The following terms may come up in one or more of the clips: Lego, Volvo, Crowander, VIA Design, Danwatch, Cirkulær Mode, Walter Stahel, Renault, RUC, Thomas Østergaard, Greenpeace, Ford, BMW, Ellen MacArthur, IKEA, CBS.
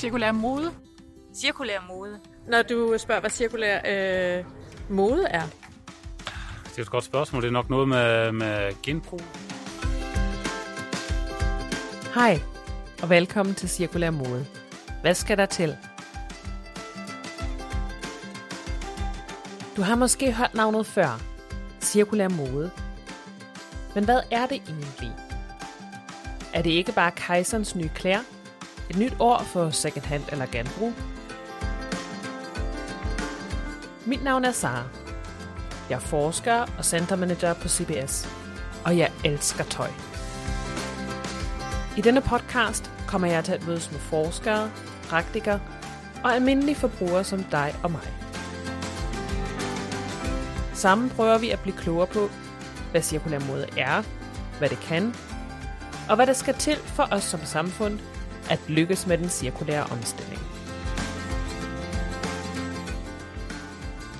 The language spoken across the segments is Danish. Cirkulær mode. Cirkulær mode. Når du spørger, hvad cirkulær mode er? Det er et godt spørgsmål. Det er nok noget med genbrug. Hej, og velkommen til Cirkulær Mode. Hvad skal der til? Du har måske hørt navnet før. Cirkulær mode. Men hvad er det egentlig? Er det ikke bare kejserens nye klæder? Et nyt ord for secondhand eller genbrug? Mit navn er Sara. Jeg er forsker og centermanager på CBS. Og jeg elsker tøj. I denne podcast kommer jeg til at mødes med forskere, praktikere og almindelige forbrugere som dig og mig. Sammen prøver vi at blive klogere på, hvad cirkulær mode er, hvad det kan, og hvad der skal til for os som samfund at lykkes med den cirkulære omstilling.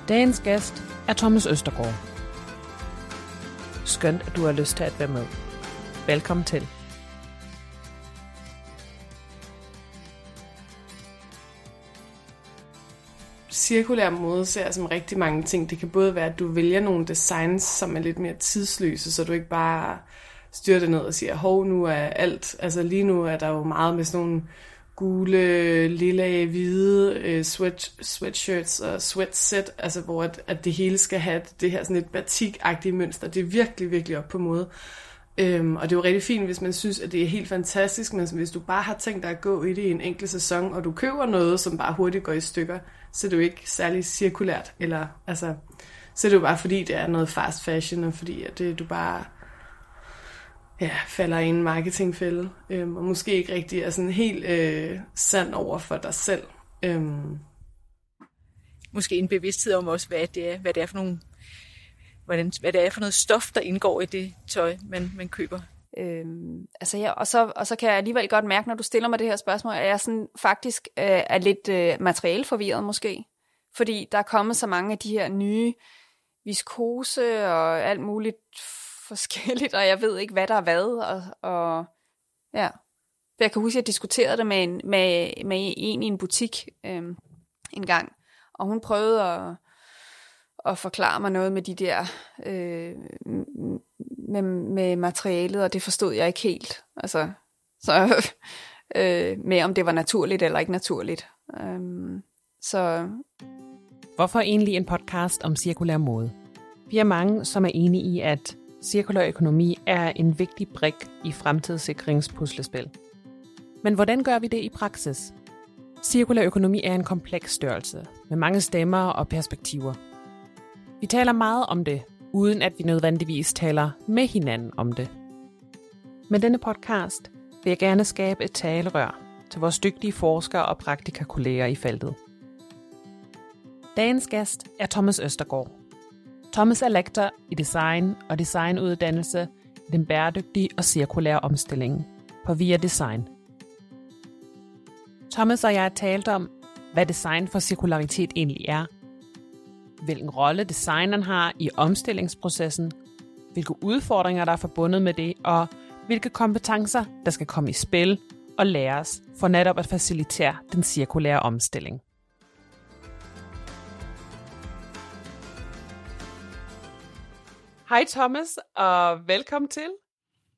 Dagens gæst er Thomas Østergaard. Skønt, at du har lyst til at være med. Velkommen til. Cirkulær mode ser som rigtig mange ting. Det kan både være, at du vælger nogle designs, som er lidt mere tidsløse, så du ikke bare styrer det ned og siger, hov, nu er alt. Altså lige nu er der jo meget med sådan nogle gule, lilla, hvide sweatshirts og sweatset, altså hvor at det hele skal have det her sådan et batik-agtige mønster. Det er virkelig, virkelig op på mode. Og det er jo rigtig fint, hvis man synes, at det er helt fantastisk, men hvis du bare har tænkt dig at gå i det i en enkelt sæson, og du køber noget, som bare hurtigt går i stykker, så er det jo ikke særlig cirkulært, eller altså, så er det jo bare fordi, det er noget fast fashion, og fordi at det, du bare falder i en marketingfælde, og måske ikke rigtig er sådan helt sand over for dig selv. Måske en bevidsthed om også, hvad det er for noget stof, der indgår i det tøj, man køber. Og så kan jeg alligevel godt mærke, når du stiller mig det her spørgsmål, at jeg sådan faktisk er lidt materialeforvirret måske. Fordi der er kommet så mange af de her nye viskose og alt muligt forskelligt, og jeg ved ikke, hvad der er hvad. Og ja. Jeg kan huske, at jeg diskuterede det med en i en butik en gang, og hun prøvede at forklare mig noget med de der med materialet, og det forstod jeg ikke helt. Altså, så med om det var naturligt eller ikke naturligt. Så hvorfor egentlig en podcast om cirkulær mode? Vi er mange, som er enige i, at cirkulær økonomi er en vigtig brik i fremtidssikringspuslespil. Men hvordan gør vi det i praksis? Cirkulær økonomi er en kompleks størrelse med mange stemmer og perspektiver. Vi taler meget om det, uden at vi nødvendigvis taler med hinanden om det. Med denne podcast vil jeg gerne skabe et talerør til vores dygtige forskere og praktikakolleger i feltet. Dagens gæst er Thomas Østergaard. Thomas er lektor i design og designuddannelse i den bæredygtige og cirkulære omstilling på VIA Design. Thomas og jeg har talt om, hvad design for cirkularitet egentlig er, hvilken rolle designeren har i omstillingsprocessen, hvilke udfordringer der er forbundet med det, og hvilke kompetencer, der skal komme i spil og læres for netop at facilitere den cirkulære omstilling. Hej Thomas, og velkommen til.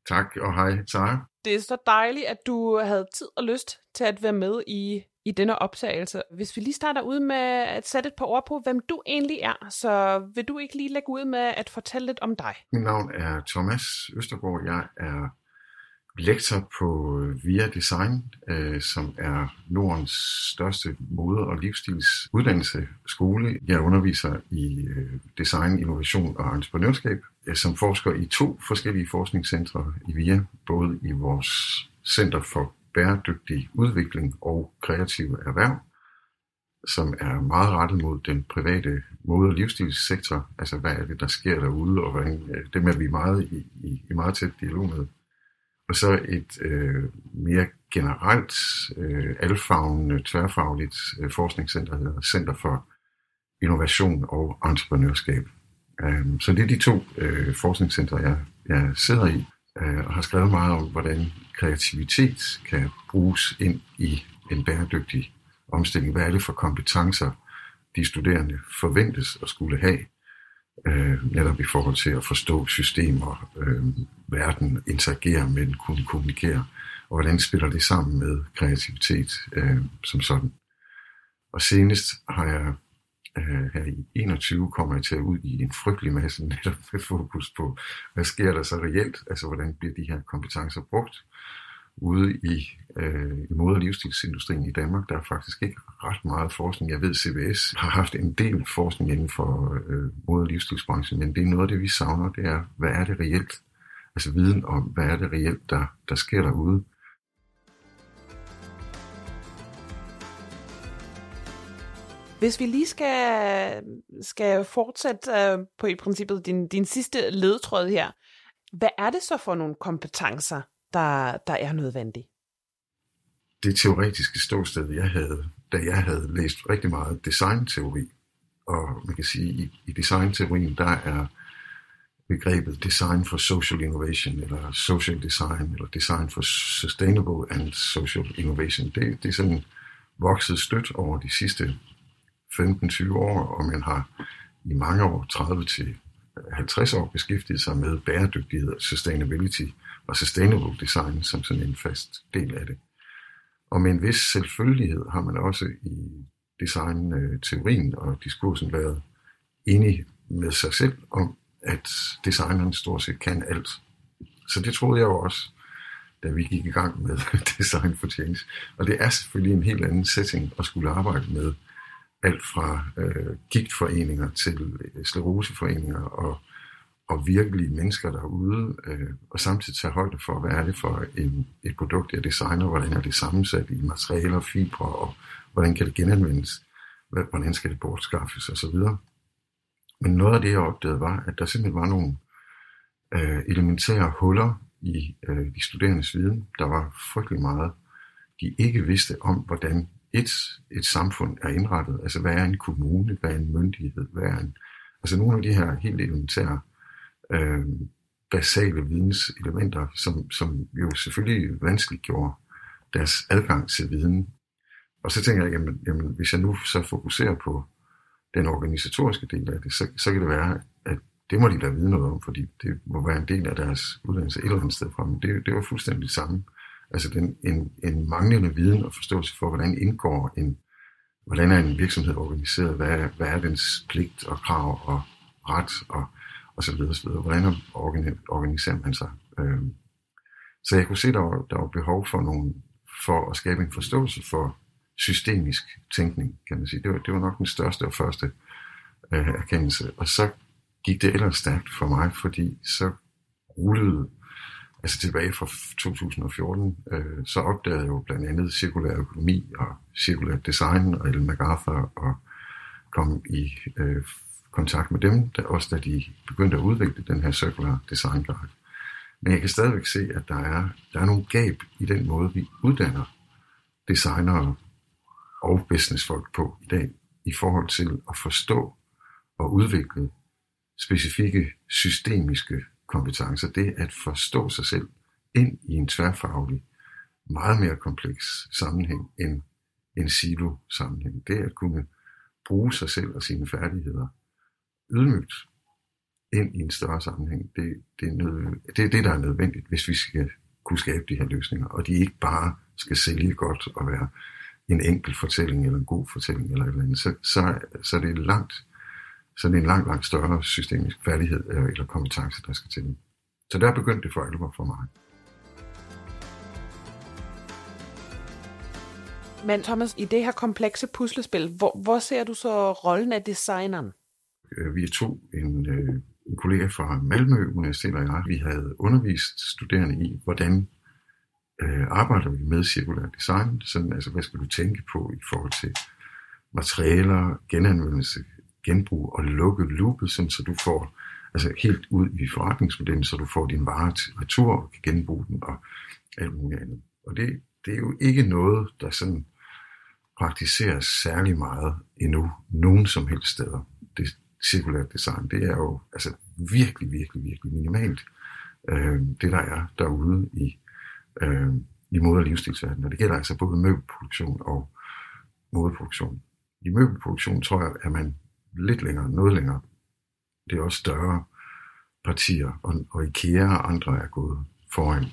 Tak, og hej Sara. Det er så dejligt, at du havde tid og lyst til at være med i denne optagelse. Hvis vi lige starter ud med at sætte et par ord på, hvem du egentlig er, så vil du ikke lige lægge ud med at fortælle lidt om dig? Mit navn er Thomas Østergaard. Jeg er lektor på VIA Design, som er Nordens største mode- og livsstilsuddannelseskole. Jeg underviser i design, innovation og entreprenørskab, som forsker i 2 forskellige forskningscentre i VIA, både i vores Center for Bæredygtig Udvikling og Kreative Erhverv, som er meget rettet mod den private mode- og livsstilssektor. Altså, hvad er det, der sker derude, og hvordan, dem er vi meget i meget tæt dialog med. Og så et mere generelt alfavnende, tværfagligt forskningscenter, hedder Center for Innovation og Entreprenørskab. Så det er de 2 forskningscenter, jeg sidder i, og har skrevet meget om, hvordan kreativitet kan bruges ind i en bæredygtig omstilling? Hvad er det for kompetencer, de studerende forventes at skulle have, netop i forhold til at forstå systemer, verden, interagere med den, kunne kommunikere, og hvordan spiller det sammen med kreativitet som sådan. Og senest har jeg her i 2021 kommer jeg til at udgive en frygtelig masse netop med fokus på, hvad sker der så reelt, altså hvordan bliver de her kompetencer brugt ude i mode- og livsstilsindustrien i Danmark. Der er faktisk ikke ret meget forskning. Jeg ved, CBS har haft en del forskning inden for mode- og livsstilsbranchen, men det er noget af det, vi savner, det er, hvad er det reelt? Altså viden om, hvad er det reelt, der sker derude? Hvis vi lige skal fortsætte på i princippet din sidste ledtråd her, hvad er det så for nogle kompetencer, der er nødvendige? Det teoretiske ståsted, jeg havde, da jeg havde læst rigtig meget designteori, og man kan sige, i designteorien, der er begrebet design for social innovation, eller social design, eller design for sustainable and social innovation. Det er sådan vokset stødt over de sidste 15-20 år, og man har i mange år, 30-50 år, beskæftiget sig med bæredygtighed, sustainability og sustainable design som sådan en fast del af det. Og med en vis selvfølgelighed har man også i designteorien og diskursen været enig med sig selv om, at designerne stort set kan alt. Så det troede jeg jo også, da vi gik i gang med Design for Change. Og det er selvfølgelig en helt anden setting at skulle arbejde med alt fra gigtforeninger til skleroseforeninger og virkelige mennesker derude, og samtidig tage højde for, hvad er det for et produkt, jeg designer, hvordan er det sammensat i materialer, fibre, og hvordan kan det genanvendes, hvordan skal det bortskaffes osv. Men noget af det, jeg opdagede, var, at der simpelthen var nogle elementære huller i de studerendes viden. Der var frygtelig meget, de ikke vidste om, hvordan et samfund er indrettet. Altså, hvad er en kommune? Hvad er en myndighed? Altså, nogle af de her helt elementære, basale videnselementer, som jo selvfølgelig vanskeligt gjorde deres adgang til viden. Og så tænker jeg, jamen, hvis jeg nu så fokuserer på den organisatoriske del af det, så kan det være, at det må de da vide noget om, fordi det må være en del af deres uddannelse et eller andet sted fra, men det var fuldstændig det samme. Altså en manglende viden og forståelse for, hvordan er en virksomhed organiseret, hvad er dens pligt og krav og ret og så videre, så videre. Hvordan organiserer man sig? Så jeg kunne se, der var behov for for at skabe en forståelse for systemisk tænkning, kan man sige. Det var nok den største og første erkendelse. Og så gik det ellers stærkt for mig, fordi så rullede, altså tilbage fra 2014, så opdagede jeg jo blandt andet cirkulær økonomi og cirkulær design og Ellen MacArthur, og kom i kontakt med dem, også da de begyndte at udvikle den her cirkulær design-grad. Men jeg kan stadigvæk se, at der er nogle gab i den måde, vi uddanner designere og businessfolk på i dag, i forhold til at forstå og udvikle specifikke systemiske kompetencer, det at forstå sig selv ind i en tværfaglig, meget mere kompleks sammenhæng end en silo-sammenhæng. Det at kunne bruge sig selv og sine færdigheder ydmygt ind i en større sammenhæng, det er det, der er nødvendigt, hvis vi skal kunne skabe de her løsninger, og de ikke bare skal sælge godt og være en enkel fortælling eller en god fortælling eller et eller andet, så det er langt. Så det er en langt større systemisk færdighed eller kompetence, der skal til. Så der begyndte det for alvor for mig. Men Thomas, i det her komplekse puslespil, hvor ser du så rollen af designeren? Vi er to, en kollega fra Malmø Universitet og jeg, vi havde undervist studerende i, hvordan arbejder vi med cirkulær design. Sådan, altså, hvad skal du tænke på i forhold til materialer, genanvendelse, genbrug og lukke loopet, så du får altså helt ud i forretningsmodellen, så du får din vare til retur og kan genbruge den og alt muligt andet. Og det er jo ikke noget, der sådan praktiseres særlig meget endnu, nogen som helst steder. Det cirkulære design, det er jo altså virkelig, virkelig, virkelig minimalt, det der er derude i i mode- og livsstilsverdenen, og det gælder altså både møbelproduktion og modeproduktion. I møbelproduktion tror jeg, at man lidt længere, noget længere. Det er også større partier, og IKEA og andre er gået foran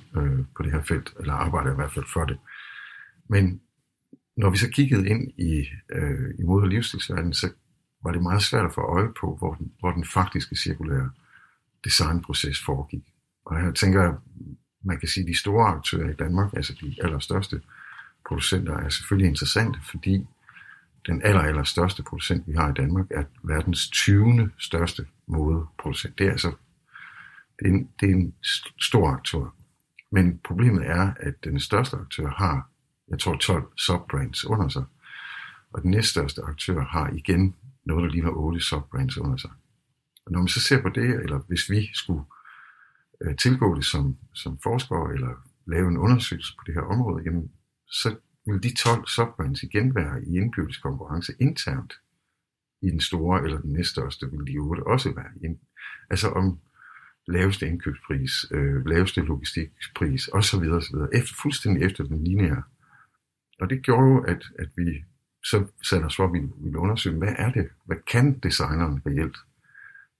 på det her felt, eller arbejder i hvert fald for det. Men når vi så kiggede ind i mode- og livsstilsverdenen, så var det meget svært at få øje på, hvor den faktiske cirkulære designproces foregik. Og her tænker jeg, man kan sige, at de store aktører i Danmark, altså de allerstørste producenter, er selvfølgelig interessante, fordi den allerstørste producent, vi har i Danmark, er verdens 20. største modeproducent. Det er altså det er en stor aktør. Men problemet er, at den største aktør har, jeg tror, 12 subbrands under sig, og den næststørste aktør har igen noget, der ligner 8 subbrands under sig. Og når man så ser på det, eller hvis vi skulle tilgå det som forskere, eller lave en undersøgelse på det her område, jamen, så vil de 12 subbrands igen være i indbyrdes konkurrence internt i den store, eller den næststørste vil de 8 også være i. Altså om laveste indkøbspris, laveste logistikpris osv. osv. Fuldstændig efter den lineære. Og det gjorde jo, at vi så satte os for, at vi ville undersøge, hvad er det? Hvad kan designeren reelt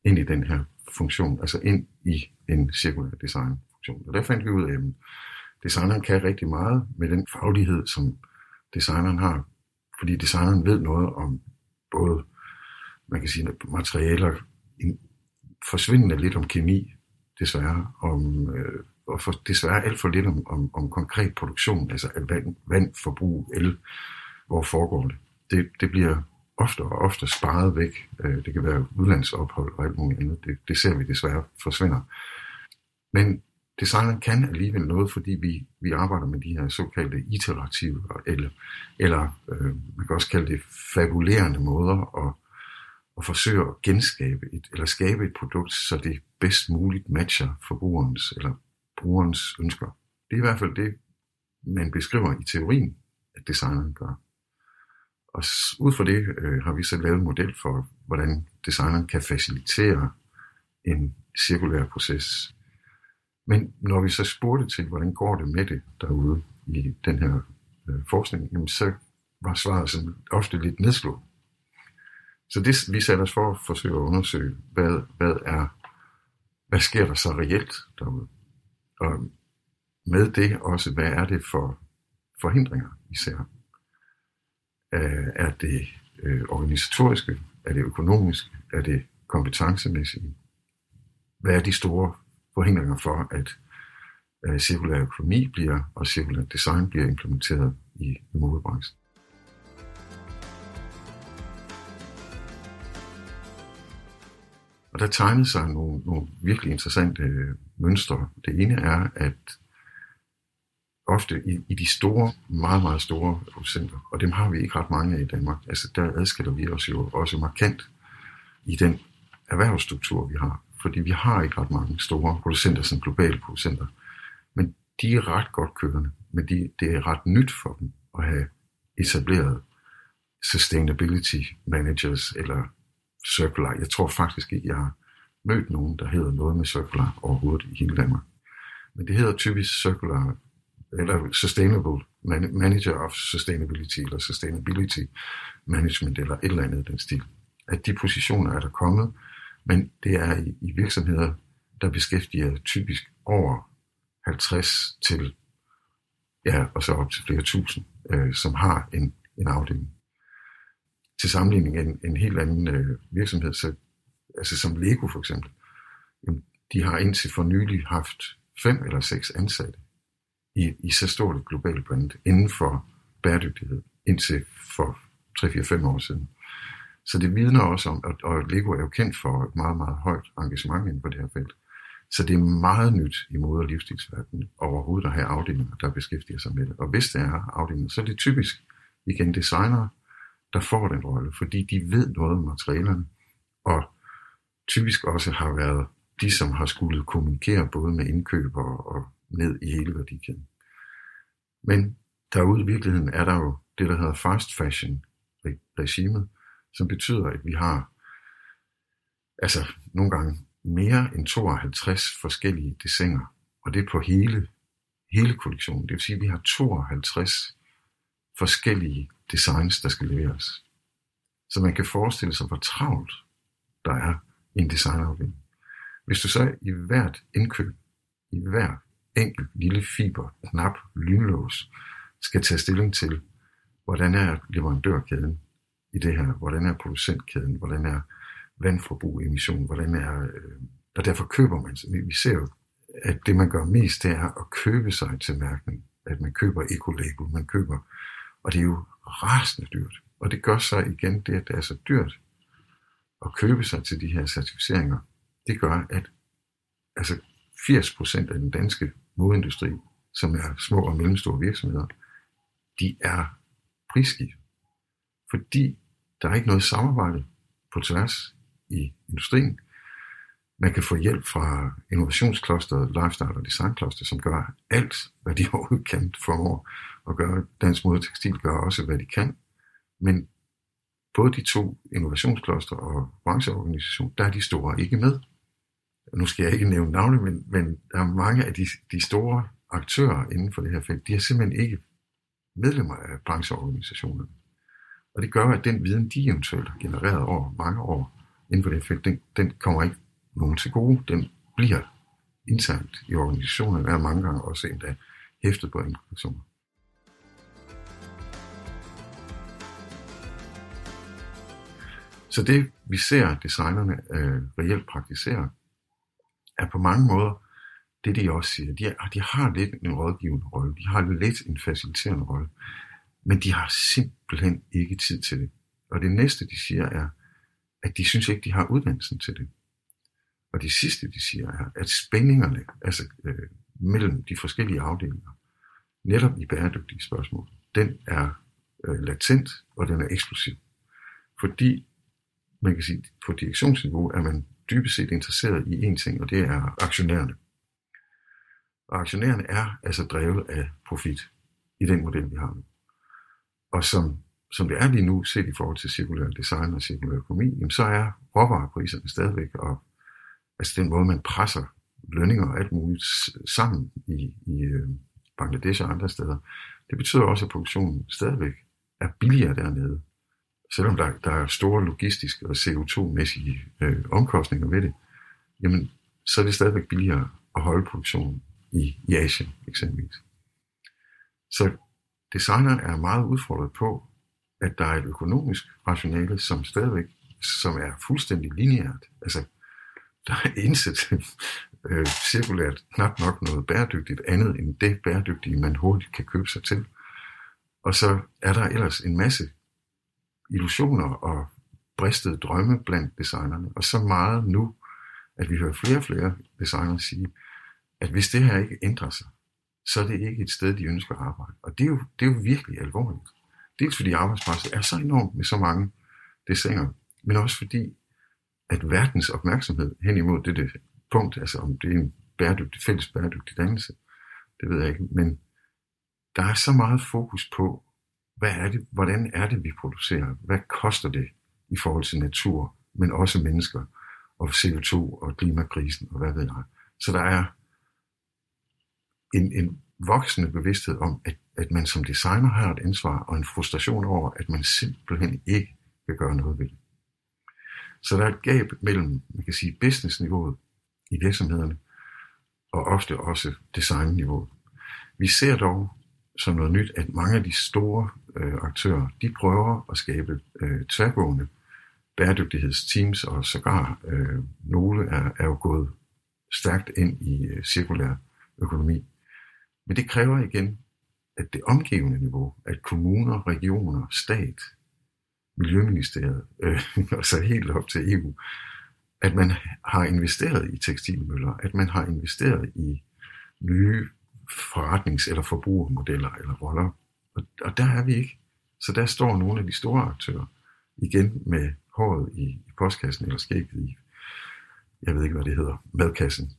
ind i den her funktion, altså ind i en cirkulær designfunktion. Og der fandt vi ud af, at designeren kan rigtig meget med den faglighed, som designeren har, fordi designeren ved noget om både, man kan sige, materialer, forsvindende lidt om kemi, desværre, og desværre alt for lidt om konkret produktion, altså vand, forbrug, el, hvor foregår det. Det bliver ofte og ofte sparet væk. Det kan være udlandsophold og alt muligt andet. Det ser vi desværre forsvinder. Men designeren kan alligevel noget, fordi vi arbejder med de her såkaldte iterative, eller man kan også kalde det fabulerende måder at forsøge at genskabe eller skabe et produkt, så det bedst muligt matcher forbrugerens eller brugerens ønsker. Det er i hvert fald det, man beskriver i teorien, at designeren gør. Og ud fra det har vi så lavet en model for, hvordan designeren kan facilitere en cirkulær proces. Men når vi så spurgte til, hvordan går det med det derude i den her forskning, jamen så var svaret sådan ofte lidt nedslået. Så det, vi satte os for at forsøge at undersøge, hvad sker der så reelt derude? Og med det også, hvad er det for forhindringer især? Er det organisatoriske? Er det økonomiske? Er det kompetencemæssige? Hvad er de store forhindringer for, at cirkulær økonomi og cirkulær design bliver implementeret i modebranchen? Og der tegnede sig nogle virkelig interessante mønstre. Det ene er, at ofte i de store, meget, meget store producenter, og dem har vi ikke ret mange af i Danmark, altså der adskiller vi os jo også markant i den erhvervsstruktur, vi har, fordi vi har ikke ret mange store producenter som globale producenter, men de er ret godt kørende, men det er ret nyt for dem at have etableret sustainability managers eller circular. Jeg tror faktisk ikke, jeg har mødt nogen, der hedder noget med circular overhovedet i hele Danmark. Men det hedder typisk circular eller sustainable manager of sustainability, eller sustainability management, eller et eller andet i den stil. At de positioner er der kommet, men det er i virksomheder, der beskæftiger typisk over 50 til, ja, og så op til flere tusind, som har en afdeling. Til sammenligning en helt anden virksomhed, så, altså som Lego for eksempel, de har indtil for nylig haft 5 eller 6 ansatte i så stort et globalt brand inden for bæredygtighed indtil for 3-4-5 år siden. Så det vidner også om, og Lego er jo kendt for et meget, meget højt engagement inden for det her felt. Så det er meget nyt i mode- og livsstilsverdenen overhovedet at have afdelinger, der beskæftiger sig med det. Og hvis det er afdelinger, så er det typisk igen designere, der får den rolle, fordi de ved noget om materialerne, og typisk også har været de, som har skulle kommunikere både med indkøbere og ned i hele værdikæden. Men derude i virkeligheden er der jo det, der hedder fast fashion regimet, som betyder, at vi har altså nogle gange mere end 52 forskellige dessiner, og det er på hele hele kollektionen. Det vil sige, at vi har 52 forskellige designs, der skal leveres. Så man kan forestille sig, hvor travlt der er i en designafdeling. Hvis du så i hvert indkøb, i hver enkelt lille fiber, knap, lynlås, skal tage stilling til, hvordan er leverandørkæden i det her, hvordan er producentkæden, hvordan er vandforbrug, emission, hvordan er... Og derfor køber man, vi ser jo, at det man gør mest, det er at købe sig til mærken, at man køber Ecolabel, man køber, og det er jo rasende dyrt. Og det gør så igen det, at det er så dyrt at købe sig til de her certificeringer, det gør, at altså 80% af den danske modeindustri, som er små og mellemstore virksomheder, de er prisgivet. Fordi der er ikke noget samarbejde på tværs i industrien. Man kan få hjælp fra innovationsklosteret, lifestyle og designkloster, som gør alt, hvad de overhovedet kan formår at gøre. Dansk Mode og Tekstil gør også, hvad de kan. Men både de to, innovationskloster og brancheorganisation, der er de store ikke med. Nu skal jeg ikke nævne navne, men der er mange af de store aktører inden for det her felt, de er simpelthen ikke medlemmer af brancheorganisationerne. Og det gør, at den viden, de eventuelt har genereret over mange år inden for det her felt, den kommer ikke nogen til gode. Den bliver internt i organisationerne, og mange gange også endda hæftet på enkeltpersoner. Så det, vi ser designerne reelt praktisere, er på mange måder det, de også siger. De har lidt en rådgivende rolle, de har lidt en faciliterende rolle, men de har simpelthen ikke tid til det. Og det næste, de siger, er, at de synes ikke, de har uddannelsen til det. Og det sidste, de siger, er, at spændingerne altså, mellem de forskellige afdelinger, netop i bæredygtige spørgsmål, den er latent, og den er eksplosiv. Fordi man kan sige, at på direktionsniveau er man dybest set interesseret i én ting, og det er aktionærerne. Og aktionærerne er altså drevet af profit i den model, vi har nu. Og som det er lige nu, set i forhold til cirkulær design og cirkulær økonomi, jamen så er råvarepriserne stadigvæk, og altså den måde, man presser lønninger og alt muligt sammen i Bangladesh og andre steder, det betyder også, at produktionen stadigvæk er billigere dernede. Selvom der er store logistiske og CO2-mæssige omkostninger ved det, jamen, så er det stadigvæk billigere at holde produktionen i Asien eksempelvis. Så designeren er meget udfordret på, at der er et økonomisk rationale, som stadigvæk som er fuldstændig lineært. Altså, der er indsat cirkulært knap nok noget bæredygtigt andet end det bæredygtige, man hurtigt kan købe sig til. Og så er der ellers en masse illusioner og bristede drømme blandt designerne, og så meget nu, at vi hører flere og flere designere sige, at hvis det her ikke ændrer sig, så er det ikke et sted, de ønsker at arbejde. Og det er jo virkelig alvorligt. Dels fordi arbejdspresset er så enormt med så mange designere, men også fordi, at verdens opmærksomhed hen imod dette punkt, altså om det er en bæredygtig, fælles bæredygtig dannelse, det ved jeg ikke, men der er så meget fokus på, hvad er det, hvordan er det, vi producerer? Hvad koster det i forhold til natur, men også mennesker, og CO2 og klimakrisen, og hvad ved jeg. Så der er en voksende bevidsthed om, at man som designer har et ansvar, og en frustration over, at man simpelthen ikke kan gøre noget ved det. Så der er et gab mellem, man kan sige, businessniveauet i virksomhederne, og ofte også designniveauet. Vi ser dog, som noget nyt, at mange af de store aktører, de prøver at skabe tværgående bæredygtighedsteams, og sågar nogle er jo gået stærkt ind i cirkulær økonomi. Men det kræver igen, at det omgivende niveau, at kommuner, regioner, stat, Miljøministeriet, og så helt op til EU, at man har investeret i tekstilmøller, at man har investeret i nye forretnings- eller forbrugermodeller eller roller. Og der er vi ikke. Så der står nogle af de store aktører igen med håret i postkassen eller skægget i, jeg ved ikke hvad det hedder, madkassen,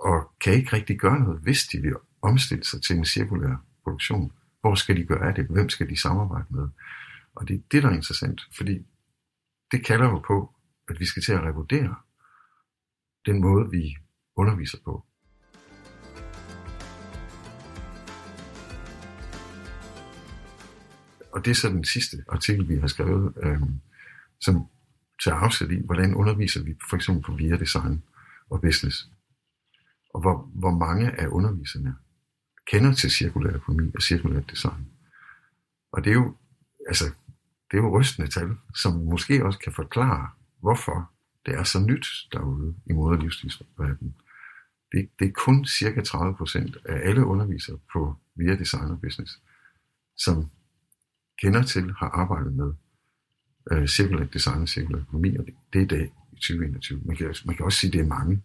og kan ikke rigtig gøre noget, hvis de vil omstille sig til en cirkulær produktion. Hvor skal de gøre af det? Hvem skal de samarbejde med? Og det er det, der er interessant, fordi det kalder jo på, at vi skal til at revurdere den måde, vi underviser på. Og det er så den sidste artikel, vi har skrevet, som tager afsæt i, hvordan underviser vi for eksempel på VIA Design og business. Og hvor mange af underviserne kender til cirkulær økonomi og cirkulær design. Og det er jo, altså, det er jo rystende tal, som måske også kan forklare, hvorfor det er så nyt derude i mode- og livsstilsverdenen. Det er kun cirka 30% af alle undervisere på VIA Design og Business, som kender til, har arbejdet med cirkulær design og cirkulær økonomi, og det er i dag i 2021. Man kan også sige, at det er mange,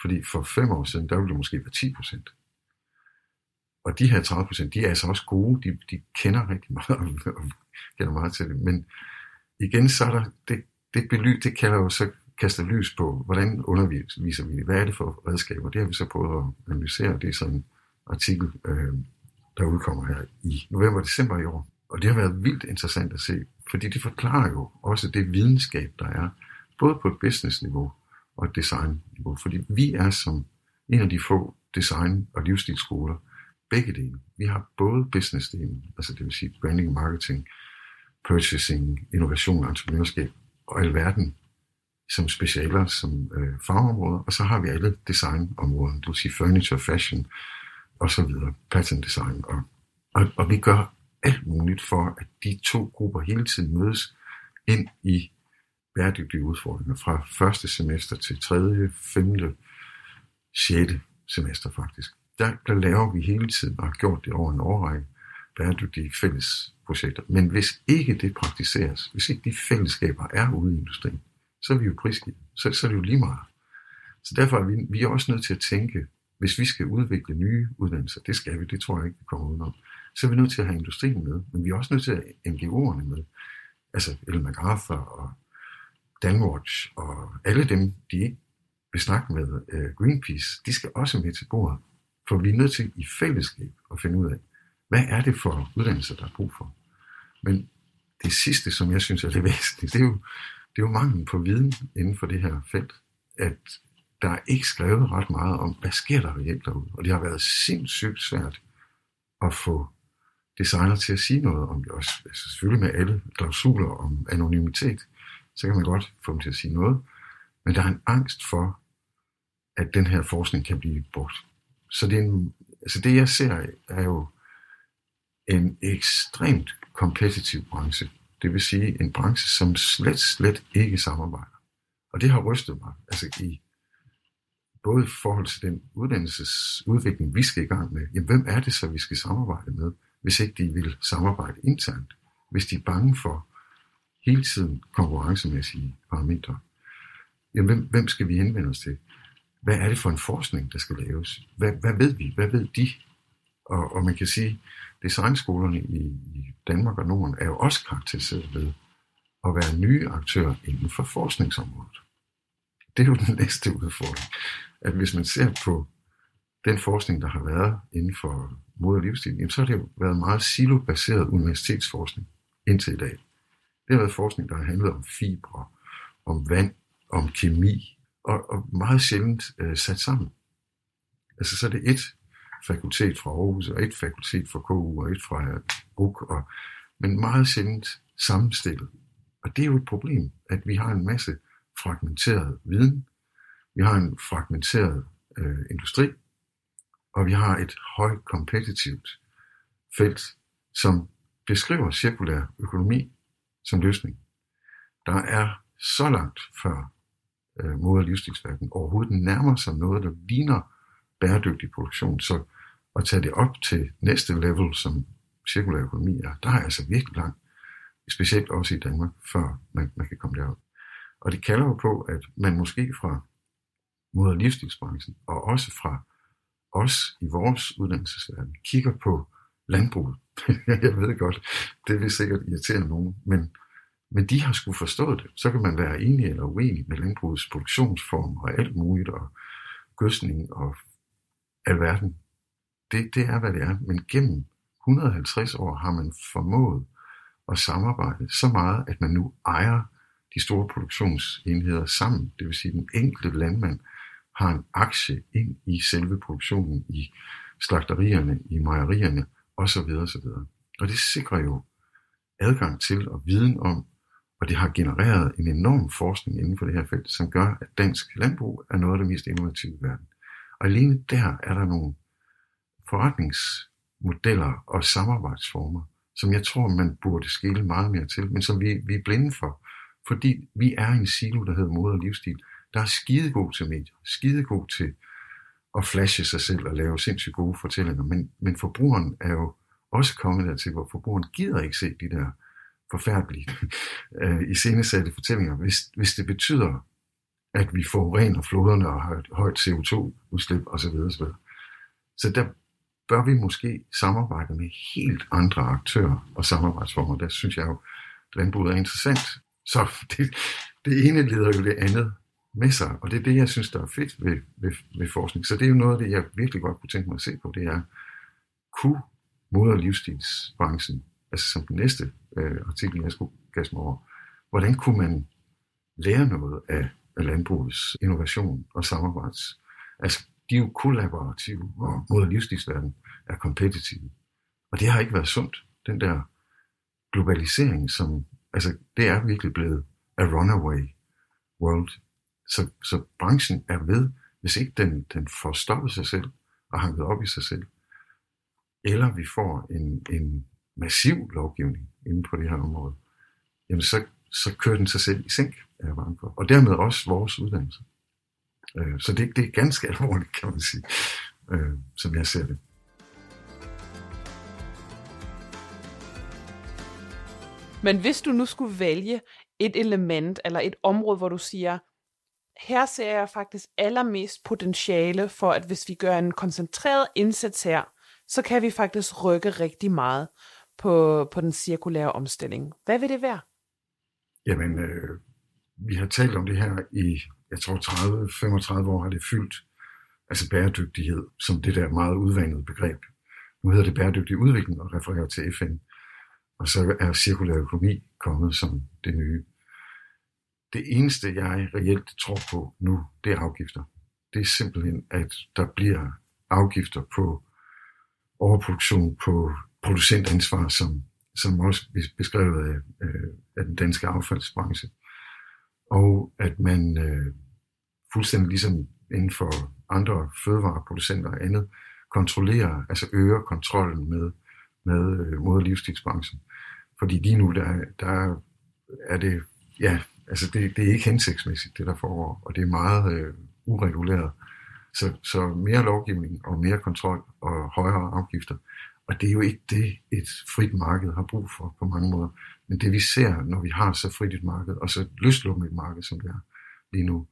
fordi for 5 år siden, der ville det måske være 10%. Og de her 30%, de er altså også gode, de kender rigtig meget og kender meget til det, men igen så er der, det kalder jo så kaster lys på, hvordan underviser vi, hvad er det for redskaber, det har vi så prøvet at analysere, det er sådan en artikel, der udkommer her i november og december i år, og det har været vildt interessant at se, fordi det forklarer jo også det videnskab, der er, både på et business-niveau og et design-niveau, fordi vi er som en af de få design- og livsstilsskoler, begge dele. Vi har både business-delen, altså det vil sige branding, marketing, purchasing, innovation, entreprenørskab og alverden som specialer, som fagområder, og så har vi alle designområder, det vil sige furniture, fashion og så videre, pattern design. Og vi gør alt muligt for, at de to grupper hele tiden mødes ind i bæredygtige udfordringer fra første semester til tredje, femte, sjette semester faktisk. Der laver vi hele tiden, og har gjort det over en årrække, bæredygtige fælles projekter. Men hvis ikke det praktiseres, hvis ikke de fællesskaber er ude i industrien, så er vi jo prisgivet. Så er det jo lige meget. Så derfor er vi er også nødt til at tænke, hvis vi skal udvikle nye uddannelser, det skal vi, det tror jeg ikke, vi kommer udenom, så er vi nødt til at have industrien med, men vi er også nødt til at have NGO'erne med. Altså Ellen MacArthur og Danwatch og alle dem, de ikke vil snakke med, Greenpeace, de skal også med til bordet. For vi er nødt til i fællesskab at finde ud af, hvad er det for uddannelser, der er brug for. Men det sidste, som jeg synes er det væsentlige, det er jo manglen på viden inden for det her felt, at der er ikke skrevet ret meget om, hvad sker der reelt derude. Og det har været sindssygt svært at få designer til at sige noget om det også. Altså selvfølgelig med alle klausuler om anonymitet, så kan man godt få dem til at sige noget. Men der er en angst for, at den her forskning kan blive brugt. Så det jeg ser, er jo en ekstremt kompetitiv branche. Det vil sige en branche, som slet ikke samarbejder. Og det har rystet mig. Altså både i forhold til den uddannelsesudvikling, vi skal i gang med. Jamen, hvem er det så, vi skal samarbejde med, hvis ikke de vil samarbejde internt? Hvis de er bange for hele tiden konkurrencemæssige parametre. Jamen, hvem skal vi henvende os til? Hvad er det for en forskning, der skal laves? Hvad ved vi? Hvad ved de? Og man kan sige, at designskolerne i Danmark og Norden er jo også karakteriseret ved at være nye aktører inden for forskningsområdet. Det er jo den næste udfordring. At hvis man ser på den forskning, der har været inden for mode- og livsstil, jamen så har det jo været meget silobaseret universitetsforskning indtil i dag. Det har været forskning, der har handlet om fibre, om vand, om kemi, og meget sjældent sat sammen. Altså så er det et fakultet fra Aarhus, og et fakultet fra KU, og et fra RUC, men meget sjældent sammenstillet. Og det er jo et problem, at vi har en masse fragmenteret viden, vi har en fragmenteret industri, og vi har et højt kompetitivt felt, som beskriver cirkulær økonomi som løsning. Der er så langt før mode- og livsstilsverdenen overhovedet nærmer sig noget, der ligner bæredygtig produktion. Så at tage det op til næste level, som cirkulær økonomi er, der er altså virkelig langt, specielt også i Danmark, før man kan komme derop. Og det kalder jo på, at man måske fra mode- og livsstilsbranchen, og også fra os i vores uddannelsesverden, kigger på landbruget. Jeg ved godt, det vil sikkert irritere nogen, men de har sgu forstået det. Så kan man være enig eller uenig med landbrugets produktionsform og alt muligt, og gødsning og alverden. Det er, hvad det er. Men gennem 150 år har man formået at samarbejde så meget, at man nu ejer de store produktionsenheder sammen. Det vil sige, at den enkelte landmand har en aktie ind i selve produktionen, i slagterierne, i mejerierne osv. Og det sikrer jo adgang til og viden om, og det har genereret en enorm forskning inden for det her felt, som gør, at dansk landbrug er noget af det mest innovative i verden. Og alene der er der nogle forretningsmodeller og samarbejdsformer, som jeg tror, man burde skele meget mere til, men som vi er blinde for, fordi vi er en silo, der hedder mode og livsstil, der er skidegod til medier, skidegod til at flashe sig selv og lave sindssygt gode fortællinger, men forbrugeren er jo også kommet dertil, hvor forbrugeren gider ikke se de der forfærdelige iscenesatte fortællinger, hvis det betyder, at vi forurener floderne og har et højt CO2-udslip osv. osv. Så der bør vi måske samarbejde med helt andre aktører og samarbejdsformer. Der synes jeg jo, at landbruget er interessant. Så det ene leder jo det andet med sig, og det er det, jeg synes, der er fedt ved forskning. Så det er jo noget af det, jeg virkelig godt kunne tænke mig at se på, det er, kunne mode- og livsstilsbranchen, altså som den næste artikel, jeg skulle kaste mig over, hvordan kunne man lære noget af landbrugets innovation og samarbejds? Altså, de er jo kollaborative, og mode- og livsstilsverden er kompetitive. Og det har ikke været sundt, den der globalisering, som, altså, det er virkelig blevet a runaway world. Så branchen er ved, hvis ikke den får stoppet sig selv og hanket op i sig selv, eller vi får en massiv lovgivning inde på det her område, jamen så kører den sig selv i sænk, er jeg bange for. Og dermed også vores uddannelse. Så det er ganske alvorligt, kan man sige, som jeg ser det. Men hvis du nu skulle vælge et element eller et område, hvor du siger, her ser jeg faktisk allermest potentiale for, at hvis vi gør en koncentreret indsats her, så kan vi faktisk rykke rigtig meget på den cirkulære omstilling. Hvad vil det være? Jamen, vi har talt om det her i, jeg tror 30-35 år har det fyldt, altså bæredygtighed, som det der meget udvandede begreb. Nu hedder det bæredygtig udvikling og refererer til FN. Og så er cirkulær økonomi kommet som det nye. Det eneste, jeg reelt tror på nu, det er afgifter. Det er simpelthen, at der bliver afgifter på overproduktion, på producentansvar, som også beskrevet af den danske affaldsbranche. Og at man fuldstændig ligesom inden for andre fødevareproducenter og andet, kontrollerer, altså øger kontrollen med mode- og livsstilsbranchen. Fordi lige nu, der er det, ja, altså det er ikke hensigtsmæssigt, det der foregår, og det er meget ureguleret. Så mere lovgivning og mere kontrol og højere afgifter. Og det er jo ikke det, et frit marked har brug for på mange måder. Men det vi ser, når vi har så frit et marked, og så løslumme et marked, som det er lige nu,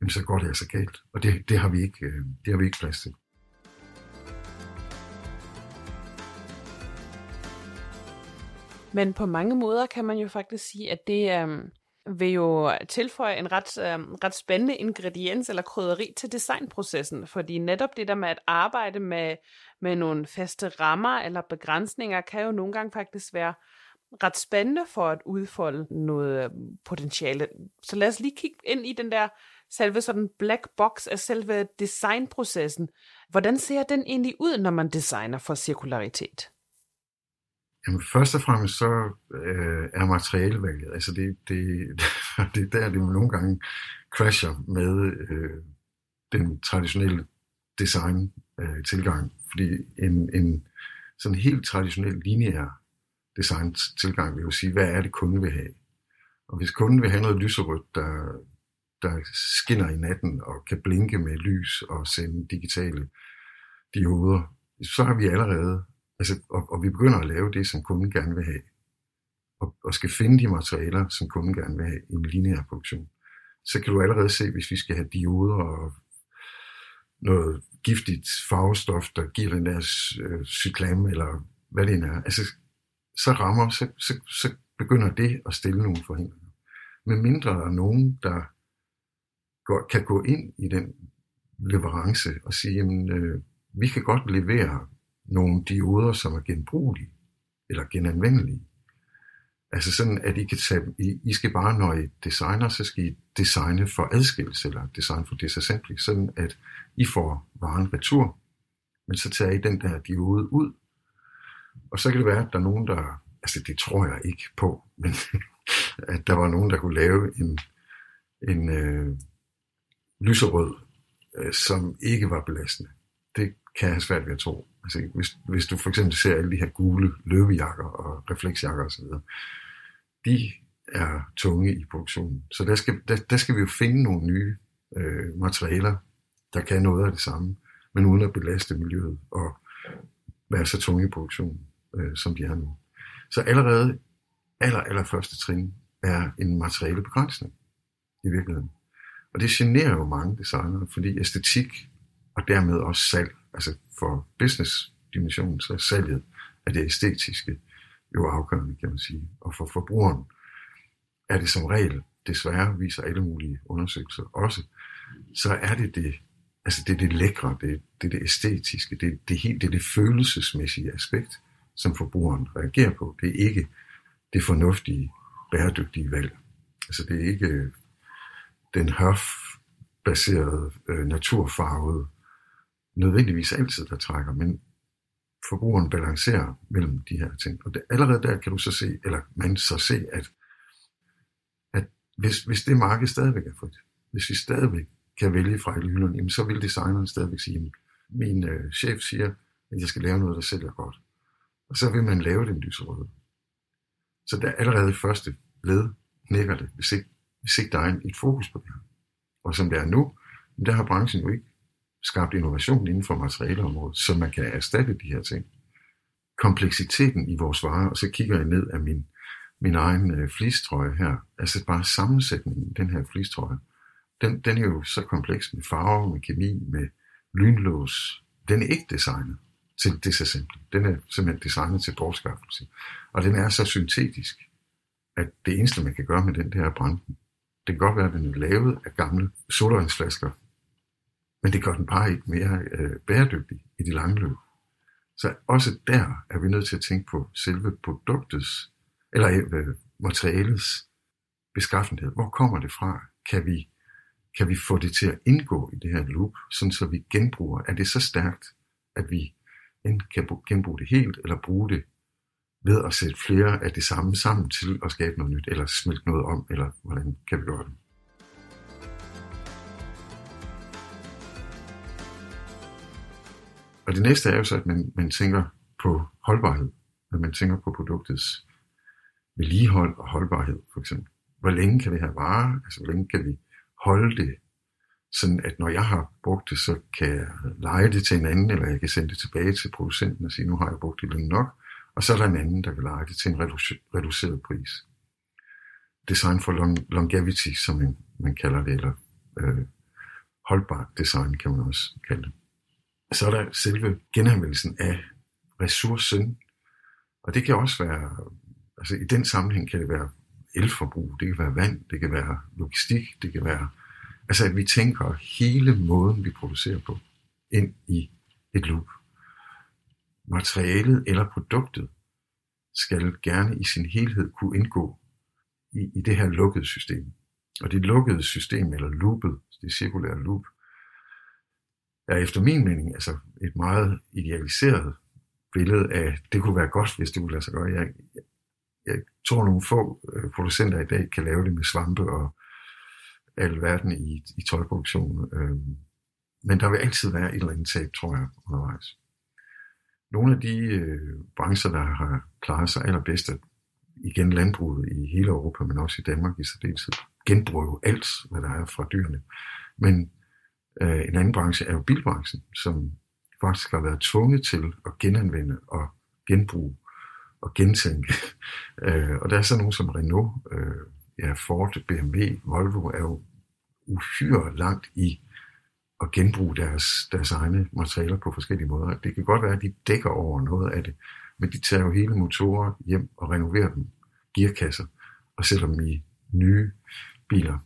jamen, så går det altså galt. Og det har vi ikke plads til. Men på mange måder kan man jo faktisk sige, at det vil jo tilføje en ret spændende ingrediens eller krydderi til designprocessen, fordi netop det der med at arbejde med nogle faste rammer eller begrænsninger, kan jo nogle gange faktisk være ret spændende for at udfolde noget potentiale. Så lad os lige kigge ind i den der selve sådan black box af selve designprocessen. Hvordan ser den egentlig ud, når man designer for cirkularitet? Jamen, først og fremmest så er materialevalget, altså det er der, det man nogle gange crasher med den traditionelle design-tilgang, fordi en sådan helt traditionel lineær design-tilgang vil jo sige, hvad er det kunden vil have? Og hvis kunden vil have noget lyserødt, der skinner i natten og kan blinke med lys og sende digitale dioder, så har vi allerede altså, og vi begynder at lave det, som kunden gerne vil have, og skal finde de materialer, som kunden gerne vil have i en lineær produktion, så kan du allerede se, hvis vi skal have dioder og noget giftigt farvestof, der giver den der cyklame, eller hvad det end er, altså, så begynder det at stille nogle forhindringer. Men mindre der er nogen, der kan gå ind i den leverance og sige, jamen, vi kan godt levere nogle dioder, som er genbrugelige eller genanvendelige. Altså sådan, at I kan tage, I skal bare, når I designer, så skal I designe for adskillelse eller design for disassembly, sådan at I får varen retur, men så tager I den der diode ud, og så kan det være, at der er nogen, der altså det tror jeg ikke på, men at der var nogen, der kunne lave en lyserød, som ikke var belastende. Det kan jeg have svært ved at tro. Altså, hvis du for eksempel ser alle de her gule løbejakker og refleksjakker osv., de er tunge i produktionen. Så der skal vi jo finde nogle nye materialer, der kan noget af det samme, men uden at belaste miljøet og være så tunge i produktionen, som de er nu. Så allerede aller første trin er en materialebegrænsning i virkeligheden. Og det generer jo mange designere, fordi æstetik og dermed også salg, altså for business-dimensionen, så er salget af det æstetiske jo afgørende, kan man sige. Og for forbrugeren er det som regel, desværre viser alle mulige undersøgelser også, så er det, altså det er det lækre, det æstetiske, det følelsesmæssige aspekt, som forbrugeren reagerer på. Det er ikke det fornuftige, bæredygtige valg. Altså det er ikke den hørf-baserede, naturfarvede, nødvendigvis altid, der trækker, men forbrugeren balancerer mellem de her ting. Og allerede der kan du så se, eller man så se, at hvis det marked stadigvæk er frit, hvis vi stadigvæk kan vælge fra i hylden, så vil designeren stadigvæk sige, at min chef siger, at jeg skal lave noget, der sælger godt. Og så vil man lave den lyserøde. Så der allerede første led knækker det, hvis ikke der er et fokus på det her. Og som det er nu, der har branchen jo ikke skabt innovation inden for materialeområdet, så man kan erstatte de her ting. Kompleksiteten i vores varer, og så kigger jeg ned af min egen flistrøje her, altså bare sammensætningen, den her flistrøje, den er jo så kompleks med farver, med kemi, med lynlås. Den er ikke designet til det så simpelt. Den er simpelthen designet til bortskaffelse. Og den er så syntetisk, at det eneste, man kan gøre med den der branden, det kan godt være, at den er lavet af gamle sodavandsflasker, men det gør den bare ikke mere bæredygtig i det lange løb. Så også der er vi nødt til at tænke på selve produktets, eller materialets beskaffenhed. Hvor kommer det fra? Kan vi få det til at indgå i det her loop, sådan så vi genbruger? Er det så stærkt, at vi enten kan genbruge det helt, eller bruge det ved at sætte flere af det samme sammen til at skabe noget nyt, eller smelte noget om, eller hvordan kan vi gøre det? Og det næste er jo så, at man tænker på holdbarhed, at man tænker på produktets vedligehold og holdbarhed, for eksempel. Hvor længe kan det her vare? Altså, hvor længe kan vi holde det, sådan at når jeg har brugt det, så kan jeg leje det til en anden, eller jeg kan sende det tilbage til producenten og sige, nu har jeg brugt det længe nok, og så er der en anden, der kan leje det til en reduceret pris. Design for longevity, som man kalder det, eller holdbart design, kan man også kalde det. Så er der selve genanvendelsen af ressourcen, og det kan også være, altså i den sammenhæng kan det være elforbrug, det kan være vand, det kan være logistik, det kan være, altså at vi tænker hele måden, vi producerer på, ind i et loop. Materialet eller produktet skal gerne i sin helhed kunne indgå i det her lukkede system. Og det lukkede system, eller loopet, det cirkulære loop, er efter min mening altså et meget idealiseret billede af, det kunne være godt, hvis det kunne lade sig gøre. Jeg tror, nogle få producenter i dag kan lave det med svampe og alverden i tøjproduktionen. Men der vil altid være et eller andet tab, tror jeg, undervejs. Nogle af de brancher, der har klaret sig allerbedst, er igen landbruget i hele Europa, men også i Danmark i særdeleshed, genbruger jo alt, hvad der er fra dyrene. Men en anden branche er jo bilbranchen, som faktisk har været tvunget til at genanvende og genbruge og gentænke. Og der er så nogen som Renault, Ford, BMW, Volvo er jo uhyre langt i at genbruge deres egne materialer på forskellige måder. Det kan godt være, at de dækker over noget af det, men de tager jo hele motorer hjem og renoverer dem, gearkasser, og sætter dem i nye biler.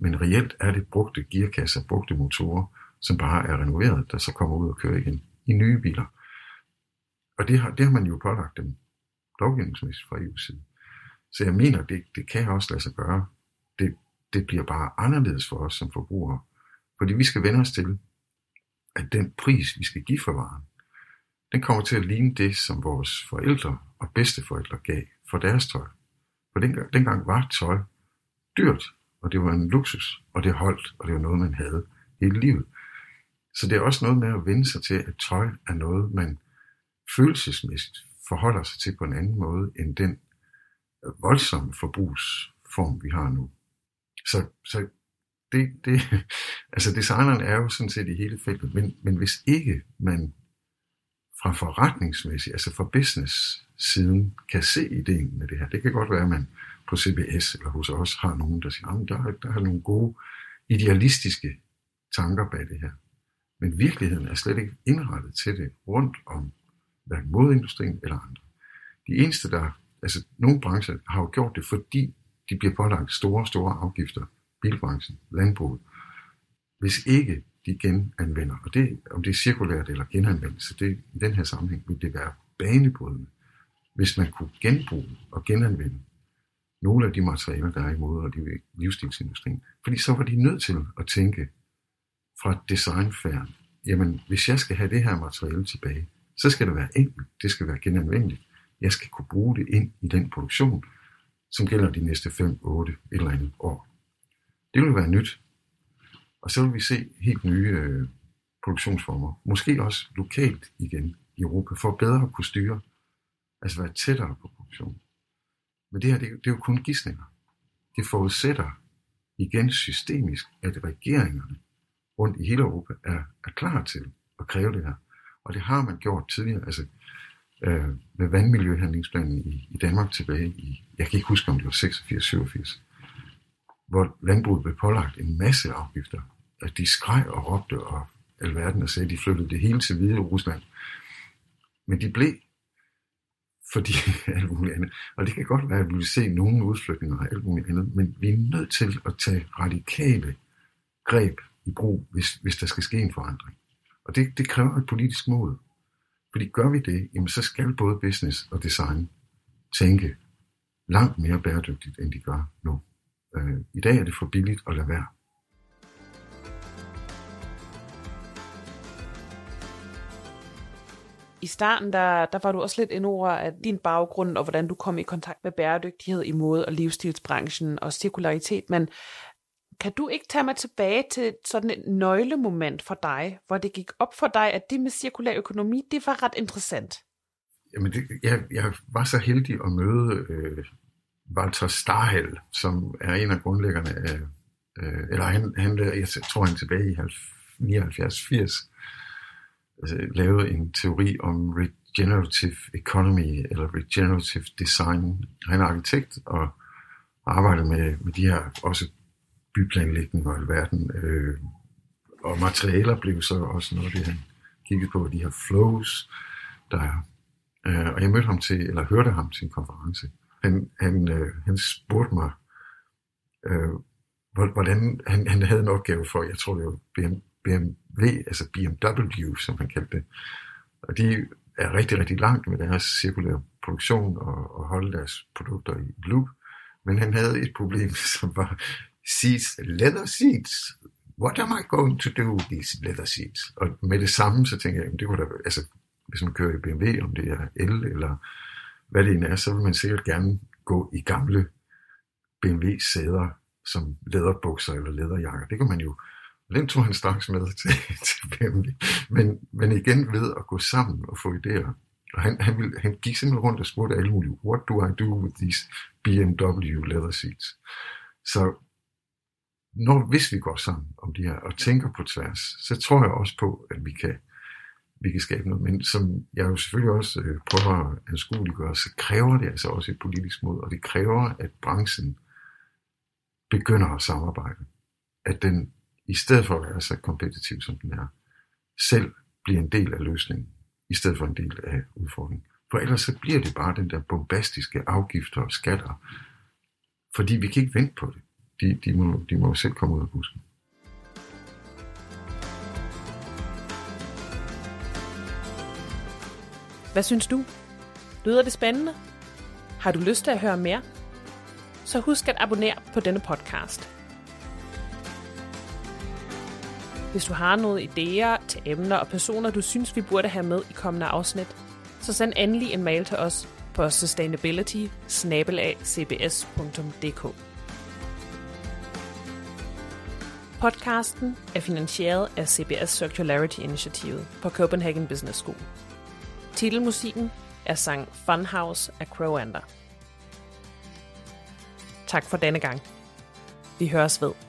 Men reelt er det brugte gearkasser, brugte motorer, som bare er renoveret, der så kommer ud og kører igen i nye biler. Og det har man jo pålagt dem lovgivningsmæssigt fra EU's side. Så jeg mener, det kan også lade sig gøre. Det bliver bare anderledes for os som forbrugere. Fordi vi skal vende os til, at den pris, vi skal give for varen, den kommer til at ligne det, som vores forældre og bedsteforældre gav for deres tøj. For dengang var tøj dyrt, og det var en luksus, og det holdt, og det var noget, man havde hele livet. Så det er også noget med at vende sig til, at tøj er noget, man følelsesmæssigt forholder sig til på en anden måde, end den voldsomme forbrugsform, vi har nu. Så det, altså designeren er jo sådan set i hele feltet, men hvis ikke man fra forretningsmæssigt, altså fra business-siden, kan se ideen med det her. Det kan godt være, at man på CBS eller hos os har nogen, der siger, at der er nogle gode idealistiske tanker bag det her. Men virkeligheden er slet ikke indrettet til det rundt om hverken modindustrien eller andre. De eneste, nogle brancher har jo gjort det, fordi de bliver pålagt store afgifter. Bilbranchen, landbruget. Hvis ikke de genanvender, og det, om det er cirkulært eller genanvendelse, det, i den her sammenhæng ville det være banebrydende, hvis man kunne genbruge og genanvende nogle af de materialer, der er i mode og livsstilsindustrien. Fordi så var de nødt til at tænke fra designfæren, jamen hvis jeg skal have det her materiale tilbage, så skal det være enkelt, det skal være genanvendeligt, jeg skal kunne bruge det ind i den produktion, som gælder de næste 5-8 eller andet år. Det vil være nyt, og så vil vi se helt nye produktionsformer, måske også lokalt igen i Europa, for bedre at kunne styre, altså være tættere på produktionen. Men det her, det er jo kun gisninger. Det forudsætter igen systemisk, at regeringerne rundt i hele Europa er klar til at kræve det her. Og det har man gjort tidligere, altså med vandmiljøhandlingsplanen i Danmark tilbage i, jeg kan ikke huske om det var 86-87, hvor landbruget blev pålagt en masse afgifter, at de skreg og råbte og alverden og sagde, at de flyttede det hele til Hvide Rusland. Men de blev, fordi alt muligt andet. Og det kan godt være, at vi vil se nogle udflytninger og alt muligt andet, men vi er nødt til at tage radikale greb i brug, hvis der skal ske en forandring. Og det kræver et politisk mod. Fordi gør vi det, jamen så skal både business og design tænke langt mere bæredygtigt, end de gør nu. I dag er det for billigt at lade være. I starten, der var du også lidt ind over at din baggrund og hvordan du kom i kontakt med bæredygtighed i mode- og livsstilsbranchen og cirkularitet, men kan du ikke tage mig tilbage til sådan et nøglemoment for dig, hvor det gik op for dig, at det med cirkulær økonomi, det var ret interessant? Jamen, jeg var så heldig at møde Walter Stahel, som er en af grundlæggerne af, eller han jeg tror han tilbage i 79-80, lavede en teori om regenerative economy, eller regenerative design. Han er arkitekt og arbejder med de her også byplanlægning og alverden, og materialer blev så også noget, det han kiggede på, de her flows, der er. Og jeg mødte ham til, eller hørte ham til en konference. Han spurgte mig, hvordan han havde en opgave for, jeg tror det var BMW, altså BMW, som han kaldte det. Og de er rigtig, rigtig langt med deres cirkulære produktion og holde deres produkter i loop. Men han havde et problem, som var seats, leather seats. What am I going to do with these leather seats? Og med det samme, så tænker jeg, det var da, altså hvis man kører i BMW, om det er el eller hvad det end er, så vil man sikkert gerne gå i gamle BMW-sæder, som læderbukser eller læderjakker. Det kan man jo. Den tog han straks med til BMW. Men igen ved at gå sammen og få idéer. Og han gik simpelthen rundt og spurgte alle mulige, what do I do with these BMW leather seats? Så hvis vi går sammen om de her og tænker på tværs, så tror jeg også på, at vi kan skabe noget, men som jeg jo selvfølgelig også prøver at anskueliggøre, så kræver det altså også et politisk mod, og det kræver, at branchen begynder at samarbejde. At den, i stedet for at være så kompetitiv, som den er, selv bliver en del af løsningen, i stedet for en del af udfordringen. For ellers så bliver det bare den der bombastiske afgifter og skatter, fordi vi kan ikke vente på det. De må selv komme ud af busken. Hvad synes du? Lyder det spændende? Har du lyst til at høre mere? Så husk at abonnere på denne podcast. hvis du har nogle idéer til emner og personer, du synes, vi burde have med i kommende afsnit, så send endelig en mail til os på sustainability@cbs.dk. Podcasten er finansieret af CBS Circularity-initiativet på Copenhagen Business School. Titelmusikken er sang Funhouse af Crowander. Tak for denne gang. Vi høres ved.